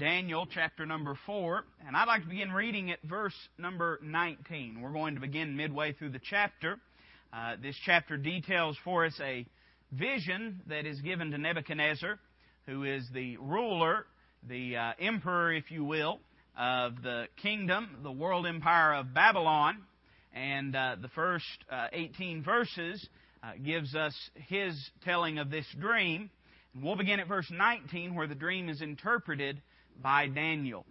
Daniel chapter number 4, and I'd like to begin reading at verse number 19. We're going to begin midway through the chapter. This chapter details for us a vision that is given to Nebuchadnezzar, who is the ruler, the emperor, if you will, of the kingdom, the world empire of Babylon. And the first 18 verses gives us his telling of this dream. And we'll begin at verse 19, where the dream is interpreted by Daniel.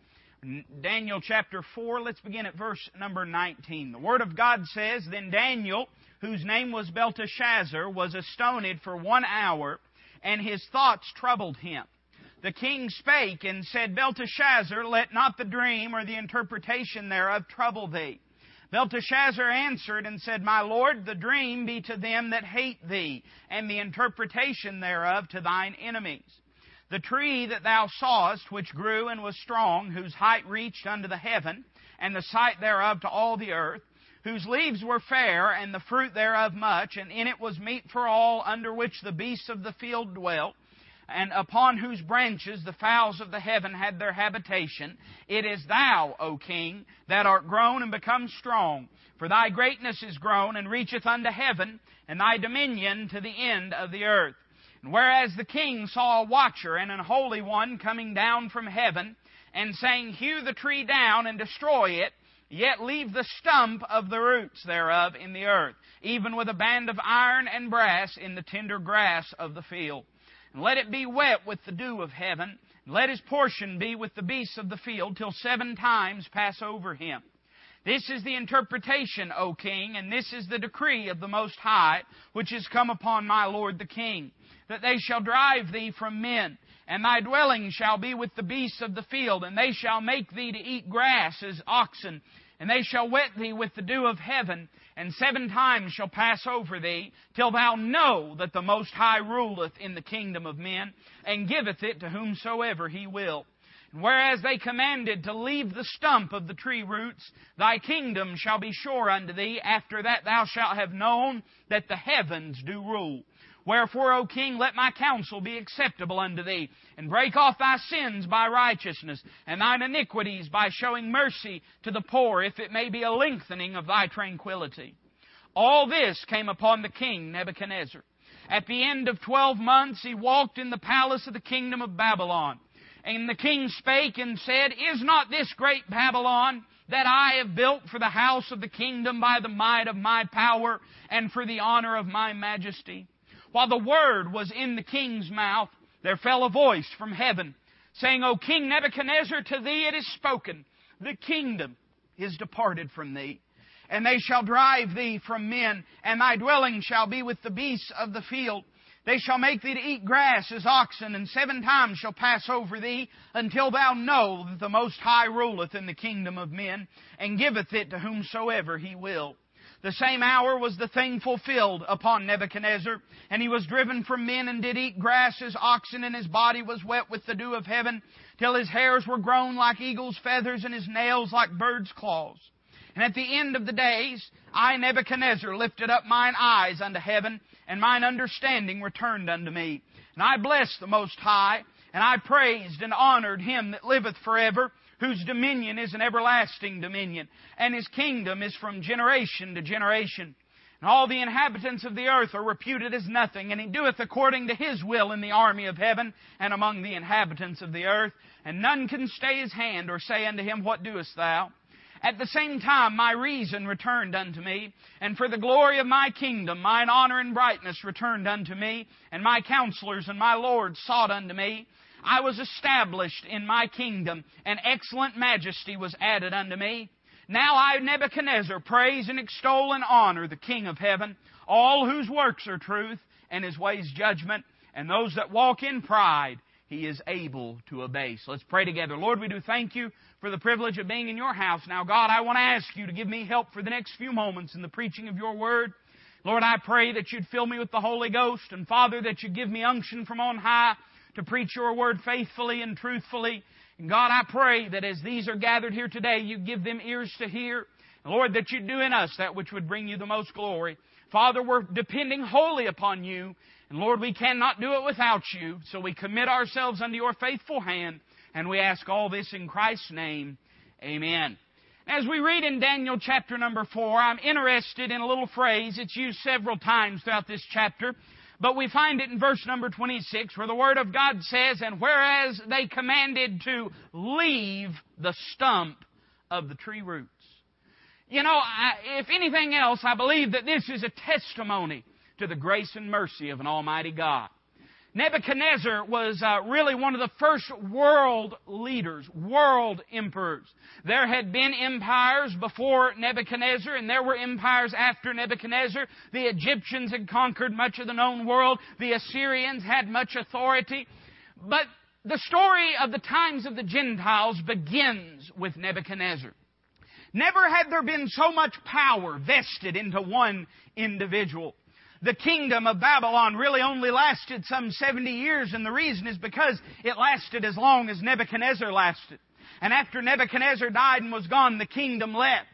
Daniel chapter 4, let's begin at verse number 19. The Word of God says, "Then Daniel, whose name was Belteshazzar, was astonished for 1 hour, and his thoughts troubled him. The king spake and said, Belteshazzar, let not the dream or the interpretation thereof trouble thee. Belteshazzar answered and said, My lord, the dream be to them that hate thee, and the interpretation thereof to thine enemies. The tree that thou sawest, which grew and was strong, whose height reached unto the heaven, and the sight thereof to all the earth, whose leaves were fair, and the fruit thereof much, and in it was meat for all, under which the beasts of the field dwelt, and upon whose branches the fowls of the heaven had their habitation. It is thou, O king, that art grown and become strong, for thy greatness is grown and reacheth unto heaven, and thy dominion to the end of the earth. And whereas the king saw a watcher and an holy one coming down from heaven, and saying, Hew the tree down and destroy it, yet leave the stump of the roots thereof in the earth, even with a band of iron and brass in the tender grass of the field. And let it be wet with the dew of heaven, and let his portion be with the beasts of the field, till 7 times pass over him. This is the interpretation, O king, and this is the decree of the Most High, which is come upon my lord the king, that they shall drive thee from men, and thy dwelling shall be with the beasts of the field, and they shall make thee to eat grass as oxen, and they shall wet thee with the dew of heaven, and 7 times shall pass over thee, till thou know that the Most High ruleth in the kingdom of men, and giveth it to whomsoever he will. And whereas they commanded to leave the stump of the tree roots, thy kingdom shall be sure unto thee, after that thou shalt have known that the heavens do rule. Wherefore, O king, let my counsel be acceptable unto thee, and break off thy sins by righteousness, and thine iniquities by showing mercy to the poor, if it may be a lengthening of thy tranquility. All this came upon the king Nebuchadnezzar. At the end of 12 months he walked in the palace of the kingdom of Babylon. And the king spake and said, Is not this great Babylon that I have built for the house of the kingdom by the might of my power and for the honor of my majesty? While the word was in the king's mouth, there fell a voice from heaven, saying, O King Nebuchadnezzar, to thee it is spoken, the kingdom is departed from thee. And they shall drive thee from men, and thy dwelling shall be with the beasts of the field. They shall make thee to eat grass as oxen, and 7 times shall pass over thee, until thou know that the Most High ruleth in the kingdom of men, and giveth it to whomsoever he will. The same hour was the thing fulfilled upon Nebuchadnezzar, and he was driven from men and did eat grass as oxen, and his body was wet with the dew of heaven, till his hairs were grown like eagle's feathers, and his nails like birds' claws. And at the end of the days, I, Nebuchadnezzar, lifted up mine eyes unto heaven, and mine understanding returned unto me. And I blessed the Most High, and I praised and honored him that liveth forever, whose dominion is an everlasting dominion, and his kingdom is from generation to generation. And all the inhabitants of the earth are reputed as nothing, and he doeth according to his will in the army of heaven and among the inhabitants of the earth. And none can stay his hand or say unto him, What doest thou? At the same time my reason returned unto me, and for the glory of my kingdom mine honor and brightness returned unto me, and my counselors and my lords sought unto me. I was established in my kingdom, and excellent majesty was added unto me. Now I, Nebuchadnezzar, praise and extol and honor the King of heaven, all whose works are truth, and his ways judgment, and those that walk in pride he is able to abase. Let's pray together. Lord, we do thank you for the privilege of being in your house. Now, God, I want to ask you to give me help for the next few moments in the preaching of your word. Lord, I pray that you'd fill me with the Holy Ghost, and Father, that you'd give me unction from on high to preach your word faithfully and truthfully. And God, I pray that as these are gathered here today, you give them ears to hear. And Lord, that you do in us that which would bring you the most glory. Father, we're depending wholly upon you. And Lord, we cannot do it without you. So we commit ourselves unto your faithful hand. And we ask all this in Christ's name. Amen. As we read in Daniel chapter number 4, I'm interested in a little phrase. It's used several times throughout this chapter. But we find it in verse number 26 where the Word of God says, "And whereas they commanded to leave the stump of the tree roots." You know, if anything else, I believe that this is a testimony to the grace and mercy of an almighty God. Nebuchadnezzar was really one of the first world leaders, world emperors. There had been empires before Nebuchadnezzar, and there were empires after Nebuchadnezzar. The Egyptians had conquered much of the known world. The Assyrians had much authority. But the story of the times of the Gentiles begins with Nebuchadnezzar. Never had there been so much power vested into one individual. The kingdom of Babylon really only lasted some 70 years, and the reason is because it lasted as long as Nebuchadnezzar lasted. And after Nebuchadnezzar died and was gone, the kingdom left.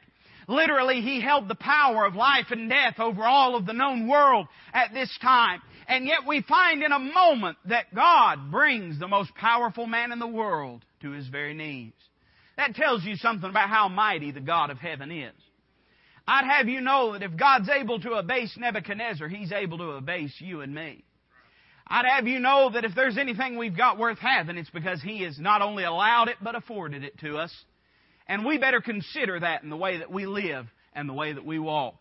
Literally, he held the power of life and death over all of the known world at this time. And yet we find in a moment that God brings the most powerful man in the world to his very knees. That tells you something about how mighty the God of heaven is. I'd have you know that if God's able to abase Nebuchadnezzar, He's able to abase you and me. I'd have you know that if there's anything we've got worth having, it's because He has not only allowed it, but afforded it to us. And we better consider that in the way that we live and the way that we walk.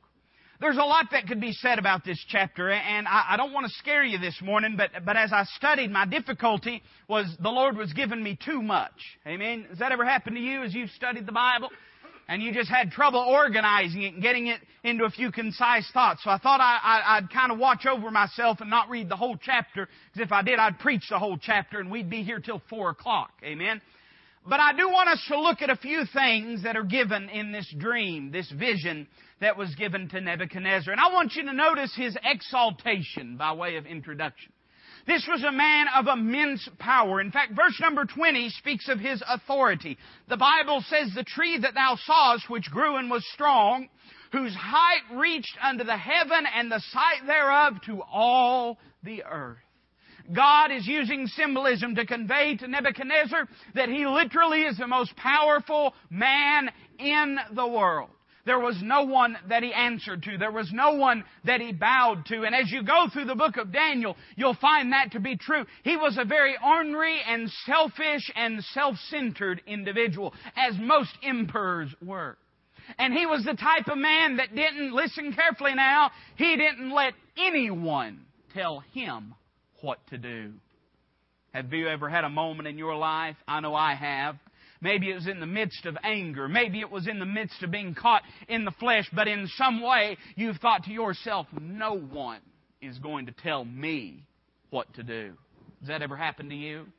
There's a lot that could be said about this chapter, and I don't want to scare you this morning, but as I studied, my difficulty was the Lord was giving me too much. Amen? Has that ever happened to you as you've studied the Bible? And you just had trouble organizing it and getting it into a few concise thoughts. So I thought I'd kind of watch over myself and not read the whole chapter, because if I did, I'd preach the whole chapter and we'd be here till 4 o'clock. Amen? But I do want us to look at a few things that are given in this dream, this vision that was given to Nebuchadnezzar. And I want you to notice his exaltation by way of introduction. This was a man of immense power. In fact, verse number 20 speaks of his authority. The Bible says, "The tree that thou sawest, which grew and was strong, whose height reached unto the heaven, and the sight thereof to all the earth." God is using symbolism to convey to Nebuchadnezzar that he literally is the most powerful man in the world. There was no one that he answered to. There was no one that he bowed to. And as you go through the book of Daniel, you'll find that to be true. He was a very ornery and selfish and self-centered individual, as most emperors were. And he was the type of man that didn't, listen carefully now, he didn't let anyone tell him what to do. Have you ever had a moment in your life? I know I have. Maybe it was in the midst of anger. Maybe it was in the midst of being caught in the flesh. But in some way, you've thought to yourself, no one is going to tell me what to do. Has that ever happened to you?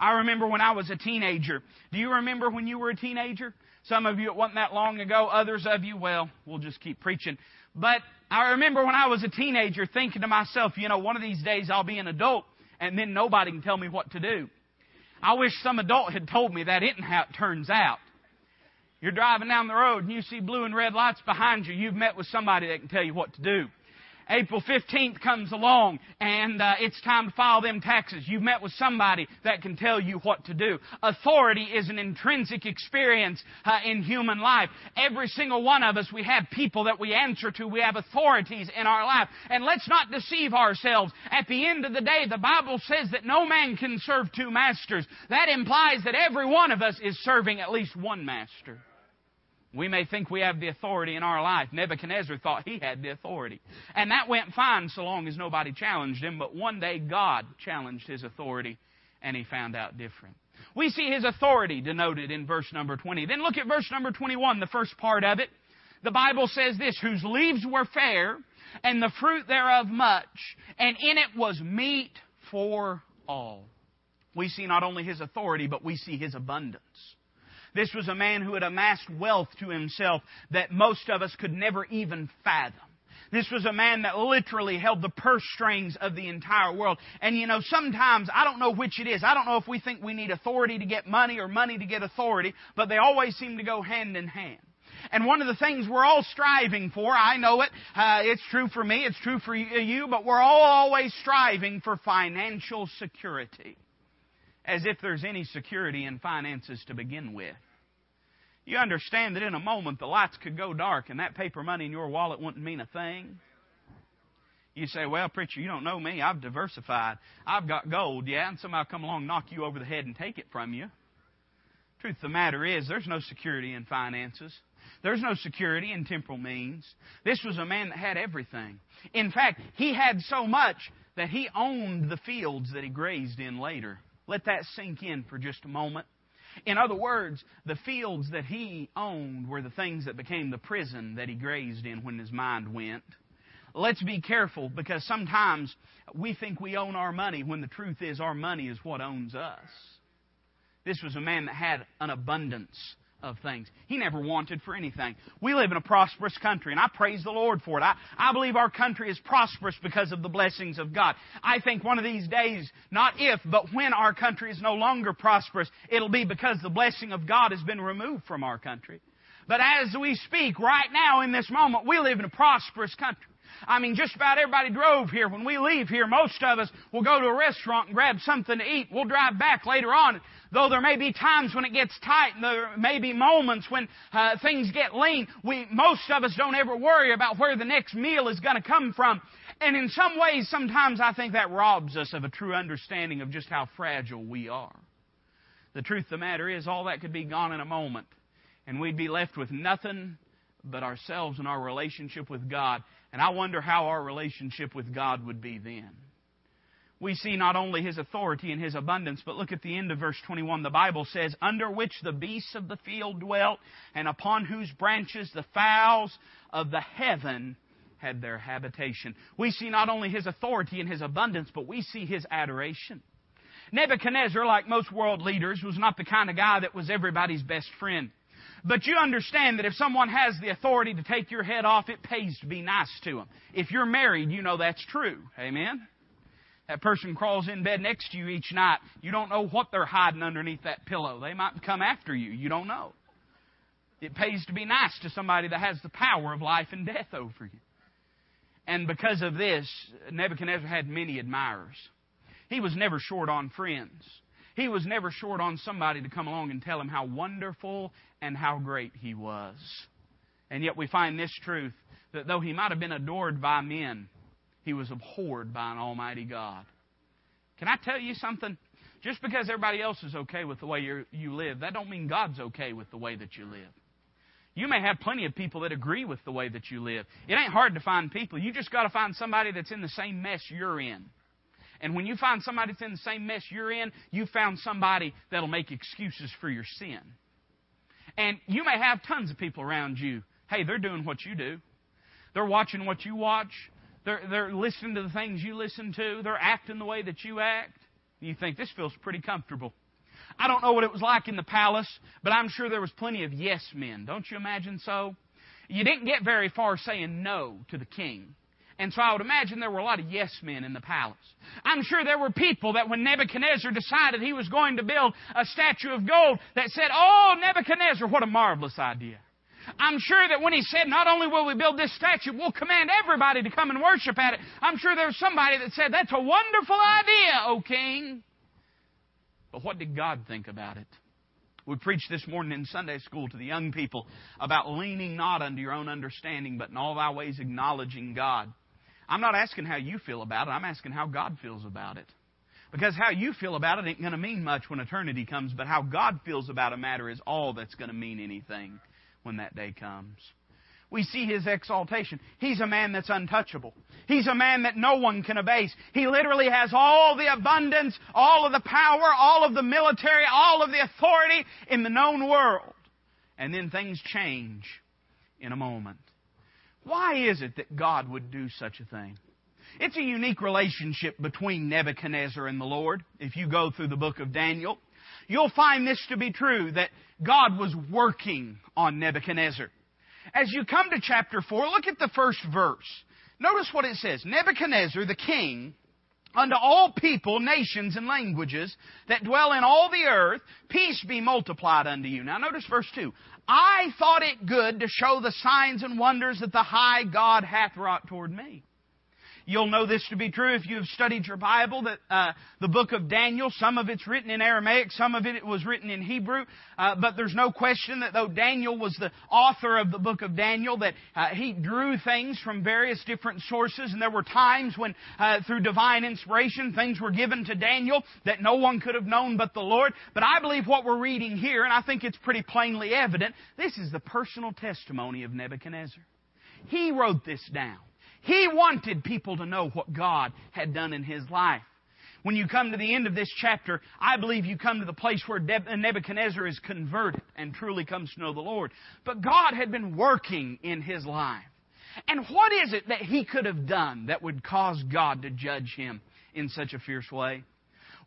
I remember when I was a teenager. Do you remember when you were a teenager? Some of you, it wasn't that long ago. Others of you, well, we'll just keep preaching. But I remember when I was a teenager thinking to myself, you know, one of these days I'll be an adult and then nobody can tell me what to do. I wish some adult had told me that isn't how it turns out. You're driving down the road and you see blue and red lights behind you. You've met with somebody that can tell you what to do. April 15th comes along and it's time to file them taxes. You've met with somebody that can tell you what to do. Authority is an intrinsic experience in human life. Every single one of us, we have people that we answer to. We have authorities in our life. And let's not deceive ourselves. At the end of the day, the Bible says that no man can serve two masters. That implies that every one of us is serving at least one master. We may think we have the authority in our life. Nebuchadnezzar thought he had the authority. And that went fine so long as nobody challenged him. But one day God challenged his authority and he found out different. We see his authority denoted in verse number 20. Then look at verse number 21, the first part of it. The Bible says this, "Whose leaves were fair, and the fruit thereof much, and in it was meat for all." We see not only his authority, but we see his abundance. This was a man who had amassed wealth to himself that most of us could never even fathom. This was a man that literally held the purse strings of the entire world. And you know, sometimes, I don't know which it is. I don't know if we think we need authority to get money or money to get authority, but they always seem to go hand in hand. And one of the things we're all striving for, I know it, it's true for me, it's true for you, but we're all always striving for financial security. as if there's any security in finances to begin with. You understand that in a moment the lights could go dark and that paper money in your wallet wouldn't mean a thing? You say, well, preacher, you don't know me. I've diversified. I've got gold, yeah, and somebody will come along and knock you over the head and take it from you. Truth of the matter is, there's no security in finances. There's no security in temporal means. This was a man that had everything. In fact, he had so much that he owned the fields that he grazed in later. Let that sink in for just a moment. In other words, the fields that he owned were the things that became the prison that he grazed in when his mind went. Let's be careful, because sometimes we think we own our money when the truth is our money is what owns us. This was a man that had an abundance of things. He never wanted for anything. We live in a prosperous country, and I praise the Lord for it. I believe our country is prosperous because of the blessings of God. I think one of these days, not if, but when our country is no longer prosperous, it'll be because the blessing of God has been removed from our country. But as we speak right now in this moment, we live in a prosperous country. I mean, just about everybody drove here. When we leave here, most of us will go to a restaurant and grab something to eat. We'll drive back later on. Though there may be times when it gets tight and there may be moments when things get lean, most of us don't ever worry about where the next meal is going to come from. And in some ways, sometimes I think that robs us of a true understanding of just how fragile we are. The truth of the matter is, all that could be gone in a moment, and we'd be left with nothing but ourselves and our relationship with God. And I wonder how our relationship with God would be then. We see not only His authority and His abundance, but look at the end of verse 21. The Bible says, "Under which the beasts of the field dwelt, and upon whose branches the fowls of the heaven had their habitation." We see not only His authority and His abundance, but we see His adoration. Nebuchadnezzar, like most world leaders, was not the kind of guy that was everybody's best friend. But you understand that if someone has the authority to take your head off, it pays to be nice to them. If you're married, you know that's true. Amen? That person crawls in bed next to you each night. You don't know what they're hiding underneath that pillow. They might come after you. You don't know. It pays to be nice to somebody that has the power of life and death over you. And because of this, Nebuchadnezzar had many admirers. He was never short on friends. He was never short on somebody to come along and tell him how wonderful and how great he was. And yet we find this truth, that though he might have been adored by men, he was abhorred by an almighty God. Can I tell you something? Just because everybody else is okay with the way you live, that don't mean God's okay with the way that you live. You may have plenty of people that agree with the way that you live. It ain't hard to find people. You just got to find somebody that's in the same mess you're in. And when you find somebody that's in the same mess you're in, you found somebody that'll make excuses for your sin. And you may have tons of people around you. Hey, they're doing what you do. They're watching what you watch. They're listening to the things you listen to. They're acting the way that you act. And you think, this feels pretty comfortable. I don't know what it was like in the palace, but I'm sure there was plenty of yes men. Don't you imagine so? You didn't get very far saying no to the king. And so I would imagine there were a lot of yes men in the palace. I'm sure there were people that when Nebuchadnezzar decided he was going to build a statue of gold that said, "Oh, Nebuchadnezzar, what a marvelous idea." I'm sure that when he said, "Not only will we build this statue, we'll command everybody to come and worship at it," I'm sure there was somebody that said, "That's a wonderful idea, O king." But what did God think about it? We preached this morning in Sunday school to the young people about leaning not unto your own understanding, but in all thy ways acknowledging God. I'm not asking how you feel about it. I'm asking how God feels about it. Because how you feel about it ain't going to mean much when eternity comes, but how God feels about a matter is all that's going to mean anything when that day comes. We see His exaltation. He's a man that's untouchable. He's a man that no one can abase. He literally has all the abundance, all of the power, all of the military, all of the authority in the known world. And then things change in a moment. Why is it that God would do such a thing? It's a unique relationship between Nebuchadnezzar and the Lord. If you go through the book of Daniel, you'll find this to be true, that God was working on Nebuchadnezzar. As you come to chapter 4, look at the first verse. Notice what it says. "Nebuchadnezzar, the king, unto all people, nations, and languages that dwell in all the earth, peace be multiplied unto you." Now notice verse 2. "I thought it good to show the signs and wonders that the high God hath wrought toward me." You'll know this to be true if you have studied your Bible, that the book of Daniel, some of it's written in Aramaic, some of it was written in Hebrew. But there's no question that though Daniel was the author of the book of Daniel, that he drew things from various different sources. And there were times when, through divine inspiration, things were given to Daniel that no one could have known but the Lord. But I believe what we're reading here, and I think it's pretty plainly evident, this is the personal testimony of Nebuchadnezzar. He wrote this down. He wanted people to know what God had done in his life. When you come to the end of this chapter, I believe you come to the place where Nebuchadnezzar is converted and truly comes to know the Lord. But God had been working in his life. And what is it that he could have done that would cause God to judge him in such a fierce way?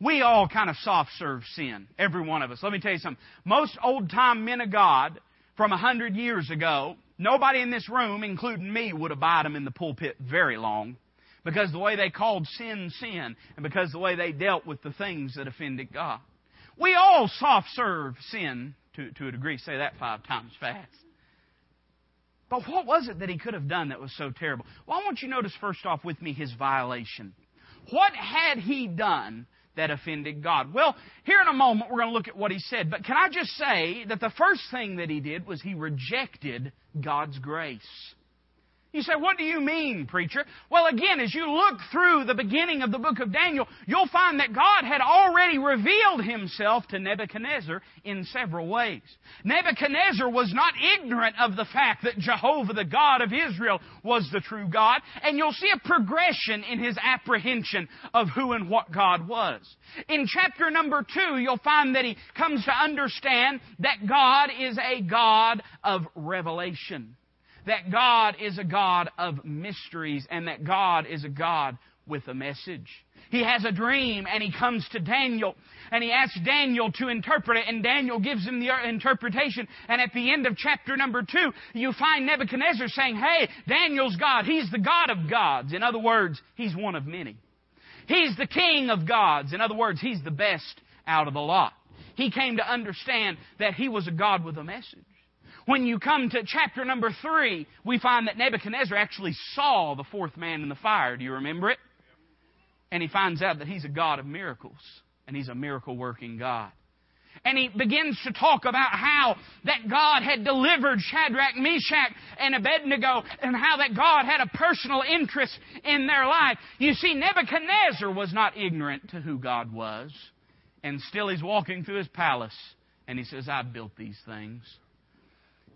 We all kind of soft-serve sin, every one of us. Let me tell you something. Most old-time men of God from 100 years ago, nobody in this room, including me, would abide them in the pulpit very long, because the way they called sin, sin, and because the way they dealt with the things that offended God. We all soft-serve sin to a degree. Say that 5 times fast. But what was it that he could have done that was so terrible? Well, I want you to notice first off with me his violation. What had he done that offended God? Well, here in a moment we're going to look at what he said. But can I just say that the first thing that he did was he rejected God's grace. You say, what do you mean, preacher? Well, again, as you look through the beginning of the book of Daniel, you'll find that God had already revealed himself to Nebuchadnezzar in several ways. Nebuchadnezzar was not ignorant of the fact that Jehovah, the God of Israel, was the true God. And you'll see a progression in his apprehension of who and what God was. In chapter number 2, you'll find that he comes to understand that God is a God of revelation, that God is a God of mysteries, and that God is a God with a message. He has a dream, and he comes to Daniel, and he asks Daniel to interpret it, and Daniel gives him the interpretation. And at the end of chapter number 2, you find Nebuchadnezzar saying, hey, Daniel's God, he's the God of gods. In other words, he's one of many. He's the king of gods. In other words, he's the best out of the lot. He came to understand that he was a God with a message. When you come to chapter number 3, we find that Nebuchadnezzar actually saw the fourth man in the fire. Do you remember it? And he finds out that he's a God of miracles, and he's a miracle-working God. And he begins to talk about how that God had delivered Shadrach, Meshach, and Abednego, and how that God had a personal interest in their life. You see, Nebuchadnezzar was not ignorant to who God was, and still he's walking through his palace, and he says, I built these things.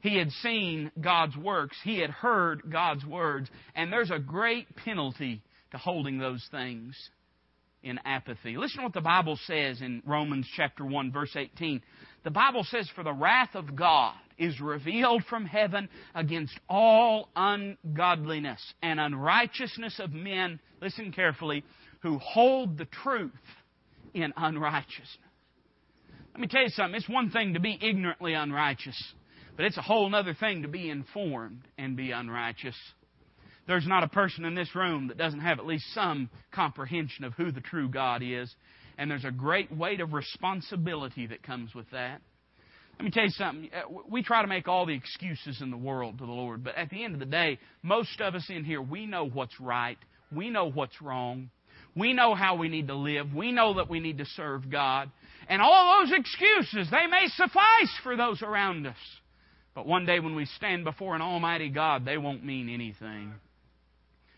He had seen God's works. He had heard God's words. And there's a great penalty to holding those things in apathy. Listen to what the Bible says in Romans chapter 1, verse 18. The Bible says, for the wrath of God is revealed from heaven against all ungodliness and unrighteousness of men, listen carefully, who hold the truth in unrighteousness. Let me tell you something. It's one thing to be ignorantly unrighteous. But it's a whole other thing to be informed and be unrighteous. There's not a person in this room that doesn't have at least some comprehension of who the true God is. And there's a great weight of responsibility that comes with that. Let me tell you something. We try to make all the excuses in the world to the Lord. But at the end of the day, most of us in here, we know what's right. We know what's wrong. We know how we need to live. We know that we need to serve God. And all those excuses, they may suffice for those around us. But one day when we stand before an almighty God, they won't mean anything.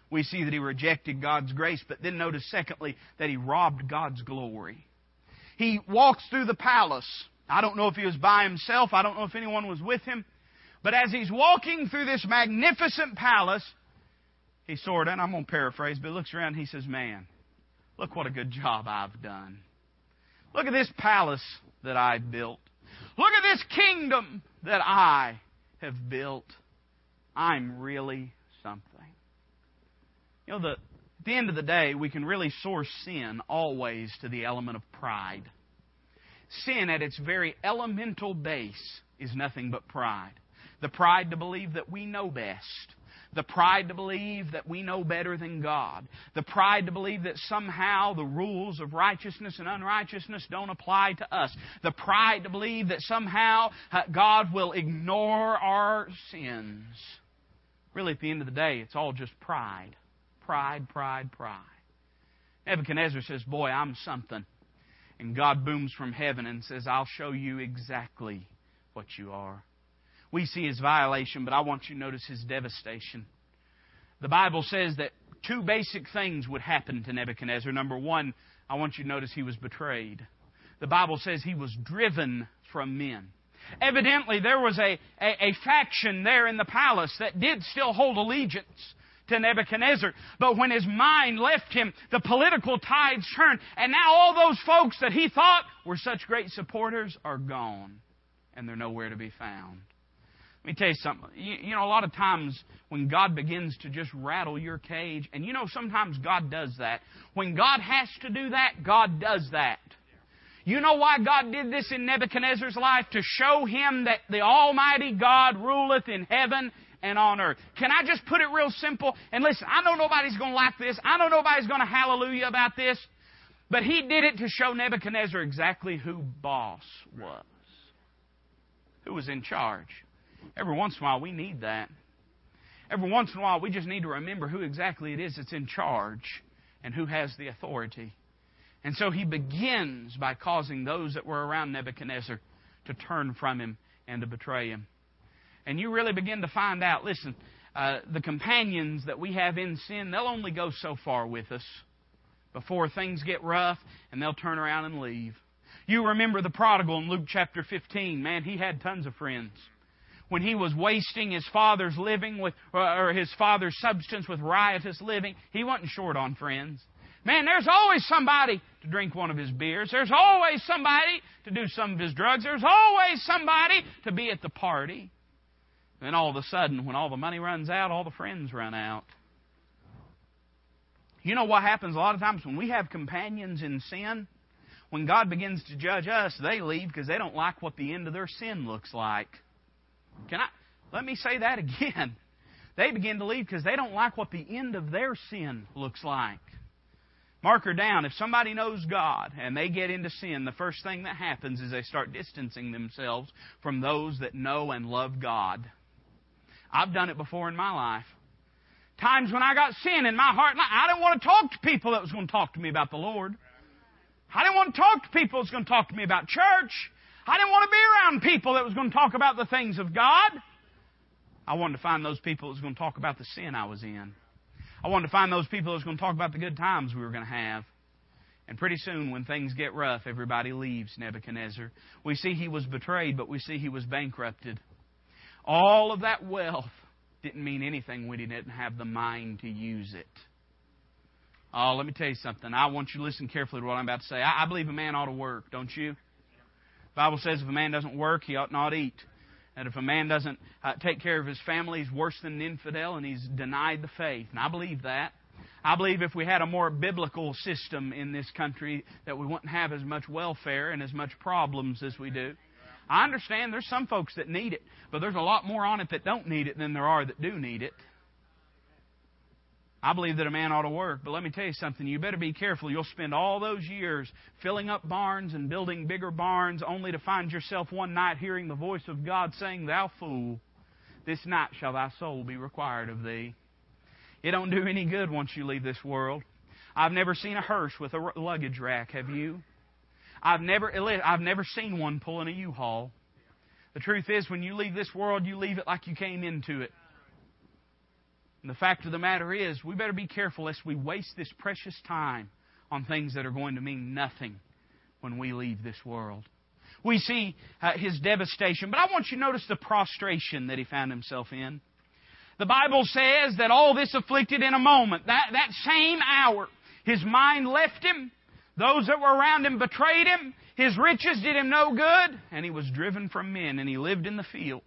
We see that he rejected God's grace, but then notice, secondly, that he robbed God's glory. He walks through the palace. I don't know if he was by himself. I don't know if anyone was with him. But as he's walking through this magnificent palace, he sort of, and I'm going to paraphrase, but looks around and he says, man, look what a good job I've done. Look at this palace that I built. Look at this kingdom that I have built. I'm really something. You know, at the end of the day, we can really source sin always to the element of pride. Sin at its very elemental base is nothing but pride. The pride to believe that we know best. The pride to believe that we know better than God. The pride to believe that somehow the rules of righteousness and unrighteousness don't apply to us. The pride to believe that somehow God will ignore our sins. Really, at the end of the day, it's all just pride. pride, pride, pride. Nebuchadnezzar says, boy, I'm something. And God booms from heaven and says, I'll show you exactly what you are. We see his violation, but I want you to notice his devastation. The Bible says that two basic things would happen to Nebuchadnezzar. Number one, I want you to notice he was betrayed. The Bible says he was driven from men. Evidently, there was a faction there in the palace that did still hold allegiance to Nebuchadnezzar. But when his mind left him, the political tides turned. And now all those folks that he thought were such great supporters are gone. And they're nowhere to be found. Let me tell you something. You know, a lot of times when God begins to just rattle your cage, and you know sometimes God does that. When God has to do that, God does that. You know why God did this in Nebuchadnezzar's life? To show him that the Almighty God ruleth in heaven and on earth. Can I just put it real simple? And listen, I know nobody's going to like this. I know nobody's going to hallelujah about this. But he did it to show Nebuchadnezzar exactly who boss was. Who was in charge. Every once in a while we need that. Every once in a while we just need to remember who exactly it is that's in charge and who has the authority. And so he begins by causing those that were around Nebuchadnezzar to turn from him and to betray him. And you really begin to find out, listen, the companions that we have in sin, they'll only go so far with us before things get rough and they'll turn around and leave. You remember the prodigal in Luke chapter 15. Man, he had tons of friends. When he was wasting his father's living with, or his father's substance with riotous living, he wasn't short on friends. Man, there's always somebody to drink one of his beers. There's always somebody to do some of his drugs. There's always somebody to be at the party. Then all of a sudden, when all the money runs out, all the friends run out. You know what happens a lot of times when we have companions in sin? When God begins to judge us, they leave because they don't like what the end of their sin looks like. Let me say that again. They begin to leave because they don't like what the end of their sin looks like. Mark her down. If somebody knows God and they get into sin, the first thing that happens is they start distancing themselves from those that know and love God. I've done it before in my life. Times when I got sin in my heart, I didn't want to talk to people that was going to talk to me about the Lord. I didn't want to talk to people that was going to talk to me about church. I didn't want to be around people that was going to talk about the things of God. I wanted to find those people that was going to talk about the sin I was in. I wanted to find those people that was going to talk about the good times we were going to have. And pretty soon when things get rough, everybody leaves Nebuchadnezzar. We see he was betrayed, but we see he was bankrupted. All of that wealth didn't mean anything when he didn't have the mind to use it. Oh, let me tell you something. I want you to listen carefully to what I'm about to say. I believe a man ought to work, don't you? The Bible says if a man doesn't work, he ought not eat. And if a man doesn't take care of his family, he's worse than an infidel and he's denied the faith. And I believe that. I believe if we had a more biblical system in this country that we wouldn't have as much welfare and as much problems as we do. I understand there's some folks that need it, but there's a lot more on it that don't need it than there are that do need it. I believe that a man ought to work, but let me tell you something. You better be careful. You'll spend all those years filling up barns and building bigger barns only to find yourself one night hearing the voice of God saying, "Thou fool, this night shall thy soul be required of thee." It don't do any good once you leave this world. I've never seen a hearse with a luggage rack, have you? I've never seen one pulling a U-Haul. The truth is, when you leave this world, you leave it like you came into it. And the fact of the matter is, we better be careful lest we waste this precious time on things that are going to mean nothing when we leave this world. We see his devastation, but I want you to notice the prostration that he found himself in. The Bible says that all this afflicted in a moment, that same hour, his mind left him, those that were around him betrayed him, his riches did him no good, and he was driven from men, and he lived in the fields.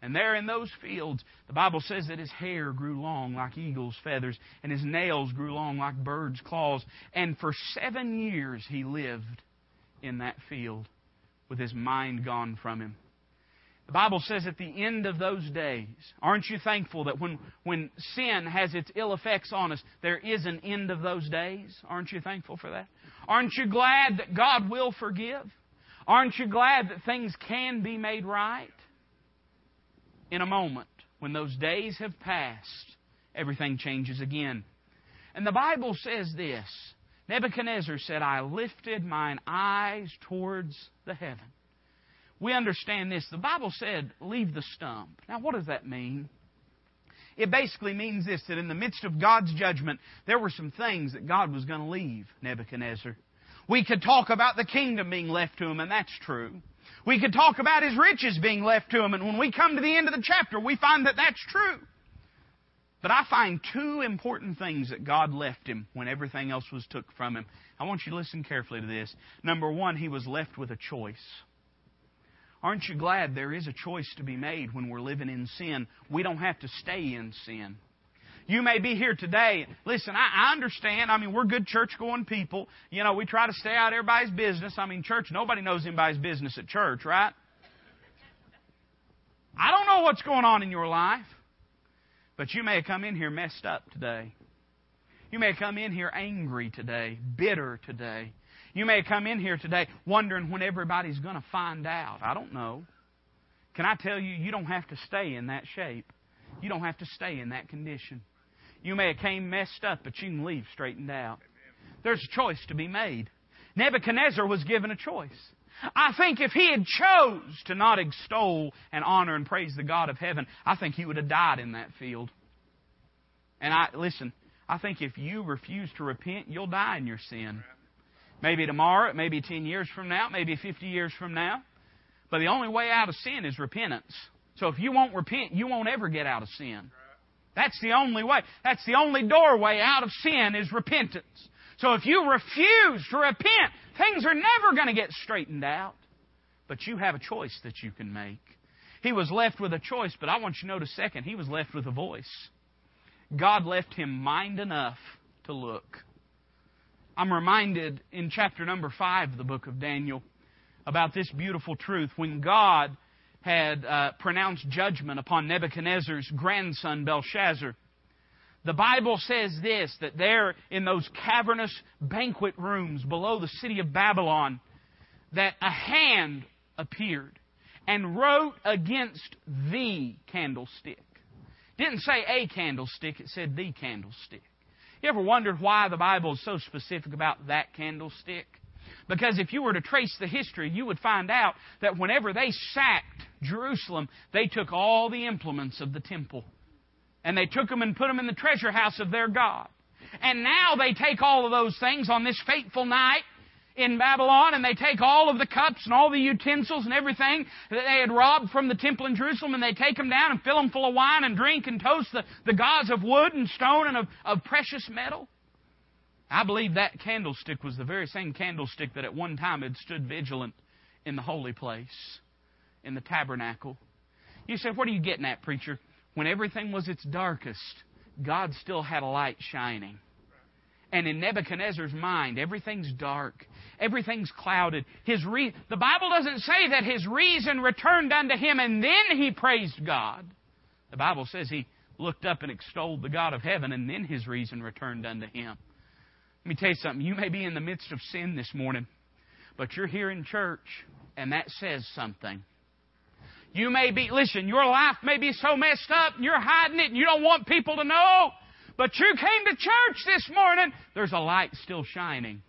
And there in those fields, the Bible says that his hair grew long like eagle's feathers, and his nails grew long like birds' claws. And for 7 years he lived in that field with his mind gone from him. The Bible says at the end of those days, aren't you thankful that when sin has its ill effects on us, there is an end of those days? Aren't you thankful for that? Aren't you glad that God will forgive? Aren't you glad that things can be made right? In a moment, when those days have passed, everything changes again. And the Bible says this, Nebuchadnezzar said, I lifted mine eyes towards the heaven. We understand this. The Bible said, leave the stump. Now, what does that mean? It basically means this, that in the midst of God's judgment, there were some things that God was going to leave Nebuchadnezzar. We could talk about the kingdom being left to him, and that's true. We could talk about his riches being left to him, and when we come to the end of the chapter, we find that that's true. But I find two important things that God left him when everything else was took from him. I want you to listen carefully to this. Number one, he was left with a choice. Aren't you glad there is a choice to be made when we're living in sin? We don't have to stay in sin. You may be here today. Listen, I understand. I mean, we're good church-going people. You know, we try to stay out of everybody's business. I mean, church, nobody knows anybody's business at church, right? I don't know what's going on in your life. But you may have come in here messed up today. You may have come in here angry today, bitter today. You may have come in here today wondering when everybody's going to find out. I don't know. Can I tell you, you don't have to stay in that shape. You don't have to stay in that condition. You may have came messed up, but you can leave straightened out. There's a choice to be made. Nebuchadnezzar was given a choice. I think if he had chose to not extol and honor and praise the God of heaven, I think he would have died in that field. And I think if you refuse to repent, you'll die in your sin. Maybe tomorrow, maybe 10 years from now, maybe 50 years from now. But the only way out of sin is repentance. So if you won't repent, you won't ever get out of sin. That's the only way. That's the only doorway out of sin is repentance. So if you refuse to repent, things are never going to get straightened out. But you have a choice that you can make. He was left with a choice, but I want you to notice second, he was left with a voice. God left him mind enough to look. I'm reminded in chapter number 5 of the book of Daniel about this beautiful truth. When God had pronounced judgment upon Nebuchadnezzar's grandson Belshazzar, the Bible says this, that there in those cavernous banquet rooms below the city of Babylon, that a hand appeared and wrote against the candlestick. It didn't say a candlestick, it said the candlestick. You ever wondered why the Bible is so specific about that candlestick? Because if you were to trace the history, you would find out that whenever they sacked Jerusalem, they took all the implements of the temple. And they took them and put them in the treasure house of their God. And now they take all of those things on this fateful night in Babylon, and they take all of the cups and all the utensils and everything that they had robbed from the temple in Jerusalem, and they take them down and fill them full of wine and drink and toast the gods of wood and stone and of precious metal. I believe that candlestick was the very same candlestick that at one time had stood vigilant in the holy place, in the tabernacle. You say, what are you getting at, preacher? When everything was its darkest, God still had a light shining. And in Nebuchadnezzar's mind, everything's dark. Everything's clouded. The Bible doesn't say that his reason returned unto him and then he praised God. The Bible says he looked up and extolled the God of heaven and then his reason returned unto him. Let me tell you something. You may be in the midst of sin this morning, but you're here in church and that says something. You may be, listen, your life may be so messed up and you're hiding it and you don't want people to know. But you came to church this morning. There's a light still shining.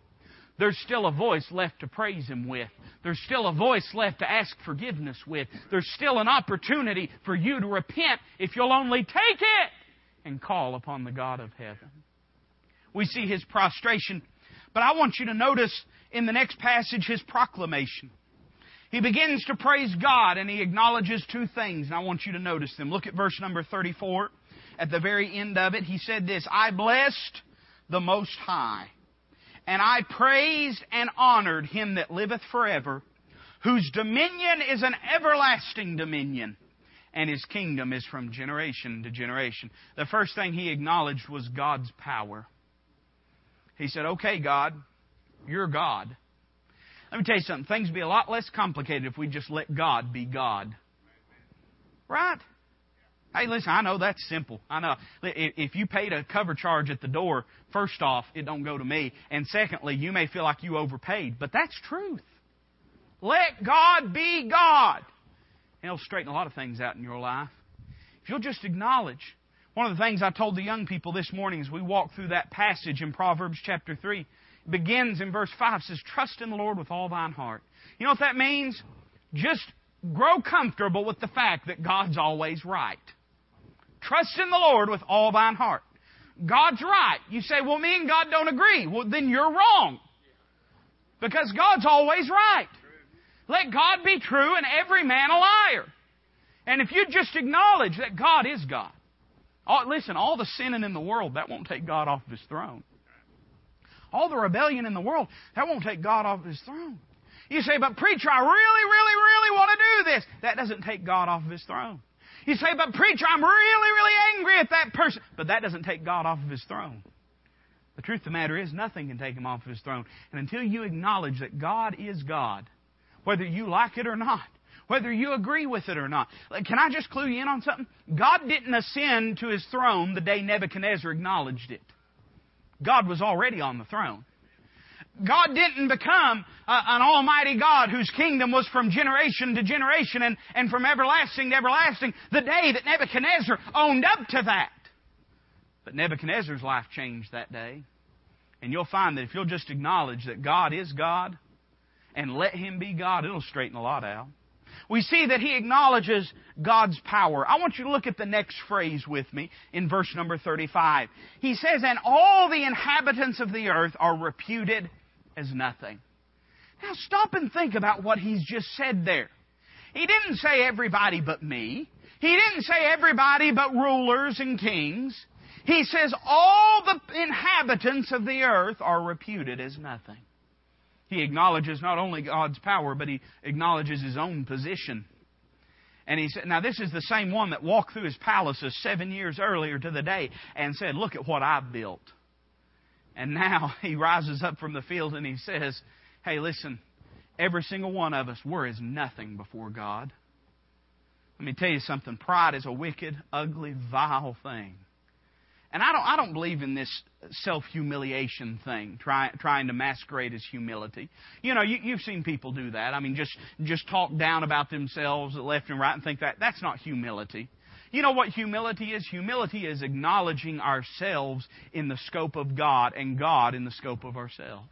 There's still a voice left to praise Him with. There's still a voice left to ask forgiveness with. There's still an opportunity for you to repent if you'll only take it and call upon the God of heaven. We see His prostration. But I want you to notice in the next passage His proclamation. He begins to praise God and he acknowledges two things, and I want you to notice them. Look at verse number 34. At the very end of it, he said this, I blessed the Most High, and I praised and honored Him that liveth forever, whose dominion is an everlasting dominion, and His kingdom is from generation to generation. The first thing he acknowledged was God's power. He said, okay, God, you're God. Let me tell you something. Things would be a lot less complicated if we just let God be God. Right? Hey, listen, I know that's simple. I know. If you paid a cover charge at the door, first off, it don't go to me. And secondly, you may feel like you overpaid. But that's truth. Let God be God. And it'll straighten a lot of things out in your life. If you'll just acknowledge One of the things I told the young people this morning as we walked through that passage in Proverbs chapter 3, it begins in verse 5, says, "Trust in the Lord with all thine heart." You know what that means? Just grow comfortable with the fact that God's always right. Trust in the Lord with all thine heart. God's right. You say, "Well, me and God don't agree." Well, then you're wrong. Because God's always right. Let God be true and every man a liar. And if you just acknowledge that God is God, listen, all the sinning in the world, that won't take God off of His throne. All the rebellion in the world, that won't take God off of His throne. You say, "But preacher, I really want to do this." That doesn't take God off of His throne. You say, "But preacher, I'm really angry at that person." But that doesn't take God off of His throne. The truth of the matter is, nothing can take Him off of His throne. And until you acknowledge that God is God, whether you like it or not, whether you agree with it or not. Can I just clue you in on something? God didn't ascend to His throne the day Nebuchadnezzar acknowledged it. God was already on the throne. God didn't become an almighty God whose kingdom was from generation to generation and from everlasting to everlasting the day that Nebuchadnezzar owned up to that. But Nebuchadnezzar's life changed that day. And you'll find that if you'll just acknowledge that God is God and let Him be God, it'll straighten a lot out. We see that he acknowledges God's power. I want you to look at the next phrase with me in verse number 35. He says, "And all the inhabitants of the earth are reputed as nothing." Now stop and think about what he's just said there. He didn't say everybody but me. He didn't say everybody but rulers and kings. He says all the inhabitants of the earth are reputed as nothing. He acknowledges not only God's power, but he acknowledges his own position. And he said, now this is the same one that walked through his palaces 7 years earlier to the day and said, "Look at what I built." And now he rises up from the field and he says, "Hey, listen, every single one of us, we're as nothing before God." Let me tell you something. Pride is a wicked, ugly, vile thing. And I don't believe in this self-humiliation thing, trying to masquerade as humility. You know, you've seen people do that. I mean, just talk down about themselves left and right and think that's not humility. You know what humility is? Humility is acknowledging ourselves in the scope of God and God in the scope of ourselves.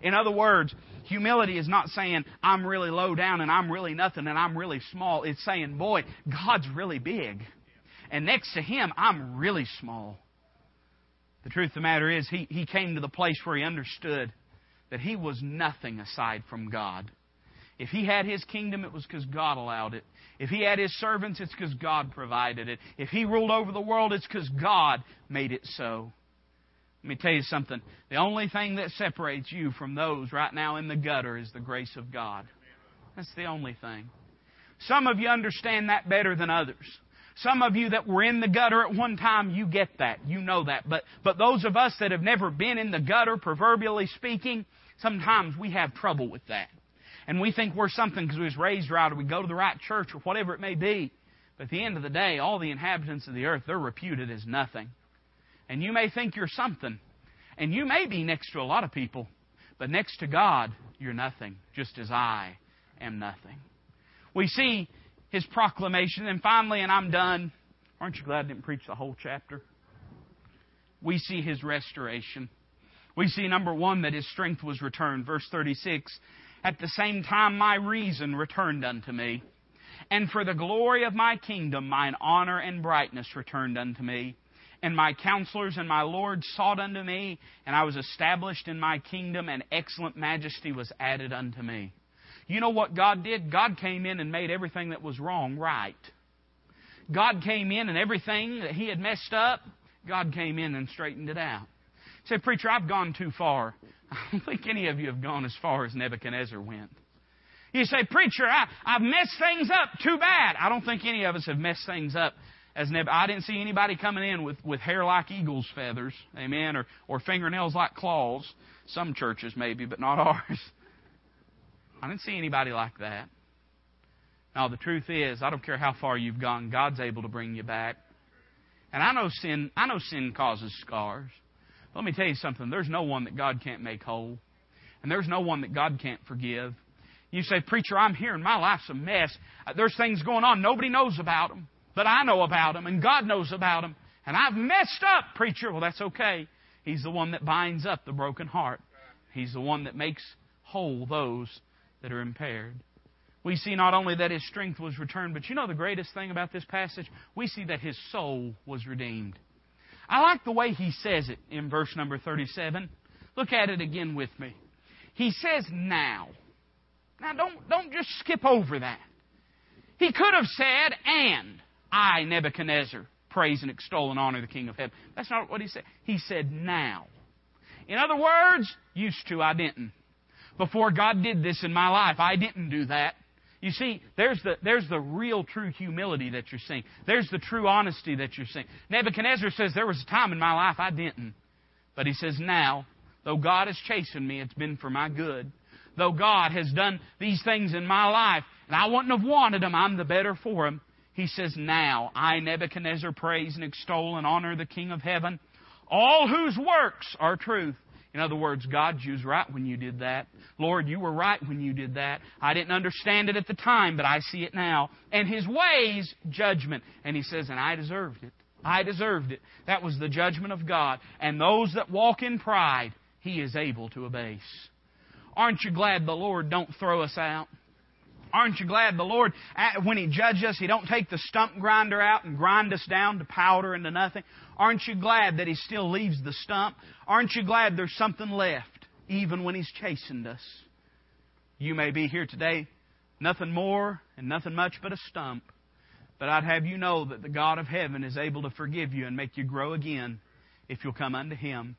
In other words, humility is not saying, "I'm really low down and I'm really nothing and I'm really small." It's saying, "Boy, God's really big. And next to Him, I'm really small." The truth of the matter is, he came to the place where he understood that he was nothing aside from God. If he had his kingdom, it was because God allowed it. If he had his servants, it's because God provided it. If he ruled over the world, it's because God made it so. Let me tell you something. The only thing that separates you from those right now in the gutter is the grace of God. That's the only thing. Some of you understand that better than others. Some of you that were in the gutter at one time, you get that. You know that. But those of us that have never been in the gutter, proverbially speaking, sometimes we have trouble with that. And we think we're something because we was raised right or we go to the right church or whatever it may be. But at the end of the day, all the inhabitants of the earth, they're reputed as nothing. And you may think you're something. And you may be next to a lot of people. But next to God, you're nothing, just as I am nothing. We see His proclamation. And finally, and I'm done, aren't you glad I didn't preach the whole chapter? We see His restoration. We see, number one, that His strength was returned. Verse 36, "At the same time my reason returned unto me, and for the glory of my kingdom mine honor and brightness returned unto me. And my counselors and my lords sought unto me, and I was established in my kingdom, and excellent majesty was added unto me." You know what God did? God came in and made everything that was wrong right. God came in and everything that he had messed up, God came in and straightened it out. You say, "Preacher, I've gone too far." I don't think any of you have gone as far as Nebuchadnezzar went. You say, "Preacher, I've messed things up too bad." I don't think any of us have messed things up as Nebuchadnezzar. I didn't see anybody coming in with hair like eagle's feathers, amen, or fingernails like claws. Some churches maybe, but not ours. I didn't see anybody like that. Now, the truth is, I don't care how far you've gone, God's able to bring you back. And I know sin causes scars. But let me tell you something. There's no one that God can't make whole. And there's no one that God can't forgive. You say, "Preacher, I'm here and my life's a mess. There's things going on. Nobody knows about them. But I know about them and God knows about them. And I've messed up, preacher. Well, that's okay. He's the one that binds up the broken heart. He's the one that makes whole those that are impaired. We see not only that his strength was returned, but you know the greatest thing about this passage? We see that his soul was redeemed. I like the way he says it in verse number 37. Look at it again with me. He says now. Now don't just skip over that. He could have said, and I, Nebuchadnezzar, praise and extol and honor the King of Heaven. That's not what he said. He said now. In other words, used to, I didn't. Before God did this in my life, I didn't do that. You see, there's the real true humility that you're seeing. There's the true honesty that you're seeing. Nebuchadnezzar says, there was a time in my life I didn't. But he says, now, though God has chastened me, it's been for my good. Though God has done these things in my life, and I wouldn't have wanted them, I'm the better for them. He says, now, I, Nebuchadnezzar, praise and extol and honor the King of Heaven, all whose works are truth. In other words, God, you was right when you did that. Lord, you were right when you did that. I didn't understand it at the time, but I see it now. And His ways, judgment. And He says, and I deserved it. I deserved it. That was the judgment of God. And those that walk in pride, He is able to abase. Aren't you glad the Lord don't throw us out? Aren't you glad the Lord, when He judges us, He don't take the stump grinder out and grind us down to powder and to nothing? Aren't you glad that He still leaves the stump? Aren't you glad there's something left, even when He's chastened us? You may be here today, nothing more and nothing much but a stump. But I'd have you know that the God of heaven is able to forgive you and make you grow again if you'll come unto Him.